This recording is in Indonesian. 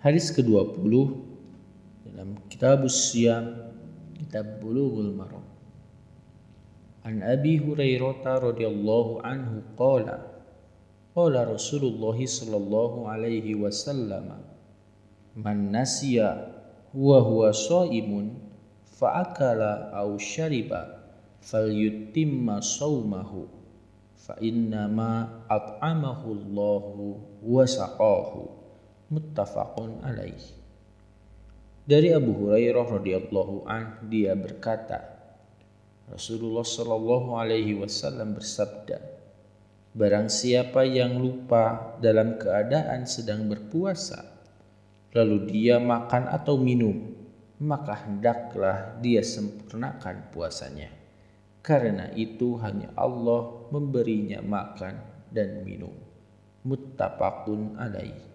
Hadis ke-20 dalam Kitab Usyul Kitab Bulughul Maram. An Abi Hurairah radhiyallahu anhu qala qala Rasulullah sallallahu alaihi wasallam man nasiya wa huwa shaimun fa akala aw shariba falyutimma shaumahu fa inna ma at'amahu Allahu wa saqahu. Muttafaqun alaihi. Dari Abu Hurairah radhiyallahu anhu dia berkata, Rasulullah sallallahu alaihi wasallam bersabda, barang siapa yang lupa dalam keadaan sedang berpuasa, lalu dia makan atau minum, maka hendaklah dia sempurnakan puasanya, karena itu hanya Allah memberinya makan dan minum. Muttafaqun alaihi.